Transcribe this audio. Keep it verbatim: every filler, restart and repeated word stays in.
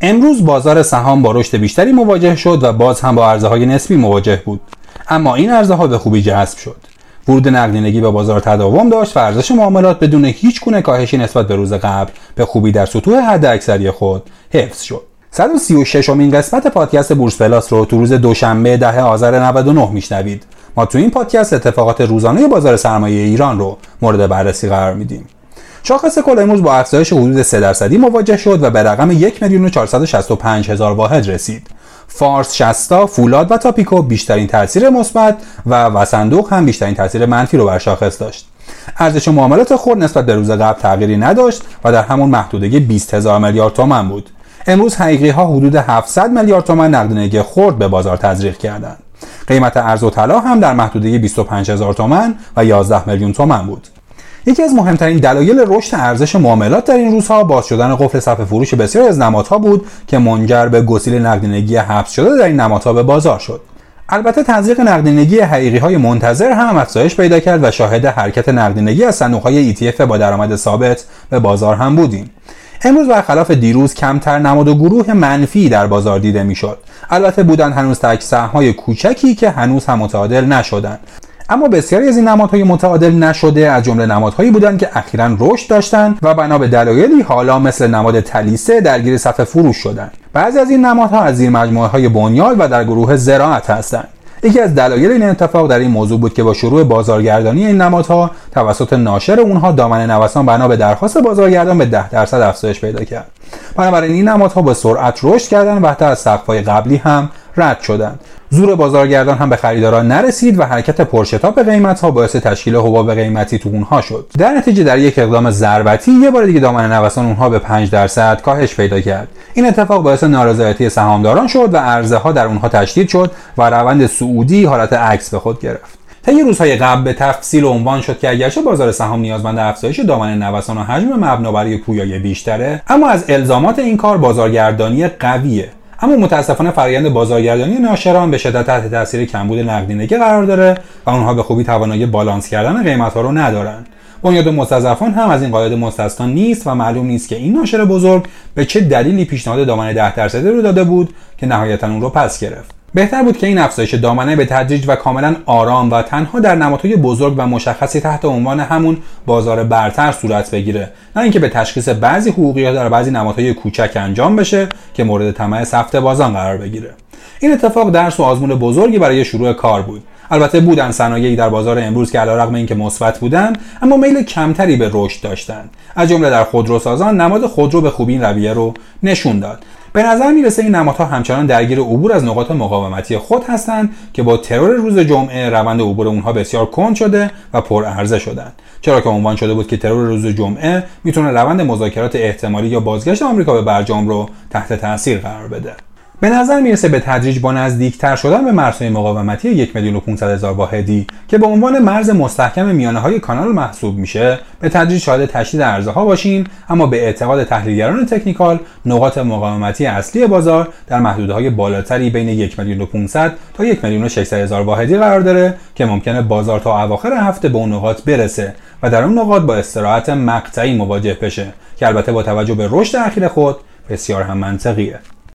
امروز بازار سهام با رشد بیشتری مواجه شد و باز هم با عرضه‌های نسبی مواجه بود، اما این عرضه‌ها به خوبی جذب شد. ورود نقدینگی به بازار تداوم داشت و ارزش معاملات بدون هیچ گونه کاهشی نسبت به روز قبل به خوبی در سطوح حداکثری خود حفظ شد. صد و سی و ششمین قسمت پادکست بورس پلاس رو تو روز دوشنبه ده آذر نود و نه میشنوید. ما تو این پادکست اتفاقات روزانه بازار سرمایه ایران رو مورد بررسی قرار میدیم. شاخص کل امروز با افزایش حدود سه درصدی مواجه شد و به رقم یک میلیون و چهارصد و شصت و پنج هزار واحد رسید. فارس، شستا، فولاد و تاپیکو بیشترین تاثیر مثبت و وصندوق هم بیشترین تاثیر منفی رو بر شاخص داشت. ارزش معاملات خرد نسبت به روز قبل تغییری نداشت و در همون محدوده بیست هزار میلیارد تومان بود. امروز حقیقی‌ها حدود هفتصد میلیارد تومان نقدینگی خرد به بازار تزریق کردند. قیمت ارز و طلا هم در محدوده بیست و پنج هزار تومان و یازده میلیون تومان بود. یکی از مهمترین دلایل رشد ارزش معاملات در این روزها باز شدن قفل صف فروش بسیاری از نمادها بود که منجر به گسیل نقدینگی حبس شده در این نمادها به بازار شد. البته تزریق نقدینگی حقیقی‌های منتظر هم افزایش پیدا کرد و شاهد حرکت نقدینگی از صندوق‌های ای تی اف با درآمد ثابت به بازار هم بودیم. امروز برخلاف دیروز کمتر نماد و گروه منفی در بازار دیده میشد. البته بودن هنوز تک سهم‌های کوچکی که هنوز هم متعادل نشدند، اما بسیاری از این نمادهای متعادل نشده از جمله نمادهایی بودند که اخیراً رشد داشتند و بنا به دلایلی حالا مثل نماد تلیسه درگیر صف فروش شدند. بعضی از این نمادها از زیر مجموعه‌های بنیاد و در گروه زراعت هستند. یکی از دلایل این اتفاق در این موضوع بود که با شروع بازارگردانی این نمادها توسط ناشر اونها دامنه نوسان بنا به درخواست بازارگردان به ده درصد افزایش پیدا کرد. بنابراین این نمادها با سرعت رشد کردند و حتی از سقف‌های قبلی هم رد شدند. زور بازارگردان هم به خریداران نرسید و حرکت پرشتاب قیمت‌ها باعث تشکیل حباب قیمتی تو اونها شد. در نتیجه در یک اقدام ضربتی یه بار دیگه دامنه نوسان اونها به پنج درصد کاهش پیدا کرد. این اتفاق باعث نارضایتی سهامداران شد و عرضه‌ها در اونها تشدید شد و روند صعودی حالت عکس به خود گرفت. طی روزهای قبل به تفصیل عنوان شد که اگرچه بازار سهام نیازمند افزایش دامنه نوسان و حجم مبنا بر پویایی بیشتره، اما از الزامات این کار بازارگردانی قویه. اما متاسفانه فرآیند بازارگردانی ناشران به شدت تحت تاثیر کمبود نقدینگی قرار داره و اونها به خوبی توانایی بالانس کردن قیمت‌ها رو ندارن. بنیاد مستضعفان هم از این قاعده مستثنا نیست و معلوم نیست که این ناشر بزرگ به چه دلیلی پیشنهاد دامنه ده درصدی رو داده بود که نهایتاً اون رو پس گرفت. بهتر بود که این افزایش دامنه به تدریج و کاملاً آرام و تنها در نمادهای بزرگ و مشخصی تحت عنوان همون بازار برتر صورت بگیره، نه اینکه به تشخیص بعضی حقوقی‌ها در بعضی نمادهای کوچک انجام بشه که مورد طمع سفت بازان قرار بگیره. این اتفاق درس و آزمون بزرگی برای شروع کار بود. البته بودن صنایعی در بازار امروز که علیرغم اینکه مثبت بودند، اما میل کمتری به رشد داشتند. از جمله در خودروسازان نماد خودرو به خوبی این رویه رو نشون داد. به نظر میرسه این نمادها همچنان درگیر عبور از نقاط مقاومتی خود هستند که با ترور روز جمعه روند عبور اونها بسیار کند شده و پرعرضه شدند، چرا که عنوان شده بود که ترور روز جمعه میتونه روند مذاکرات احتمالی یا بازگشت آمریکا به برجام رو تحت تاثیر قرار بده. به نظر میرسه به تدریج با نزدیکتر شدن به مرزهای مقاومتی یک میلیون و پانصد هزار واحدی که به عنوان مرز مستحکم میانه های کانال محسوب میشه به تدریج شاهد تشدید عرضه‌ها باشیم، اما به اعتقاد تحلیلگران تکنیکال نقاط مقاومتی اصلی بازار در محدوده‌های بالاتری بین یک میلیون و پانصد تا یک میلیون و ششصد هزار واحدی قرار داره که ممکنه بازار تا اواخر هفته به اون نقاط برسه و در اون نقاط با استراحت مقطعی مواجه بشه که البته با توجه به رشد اخیر خود بسیار هم منطقیه.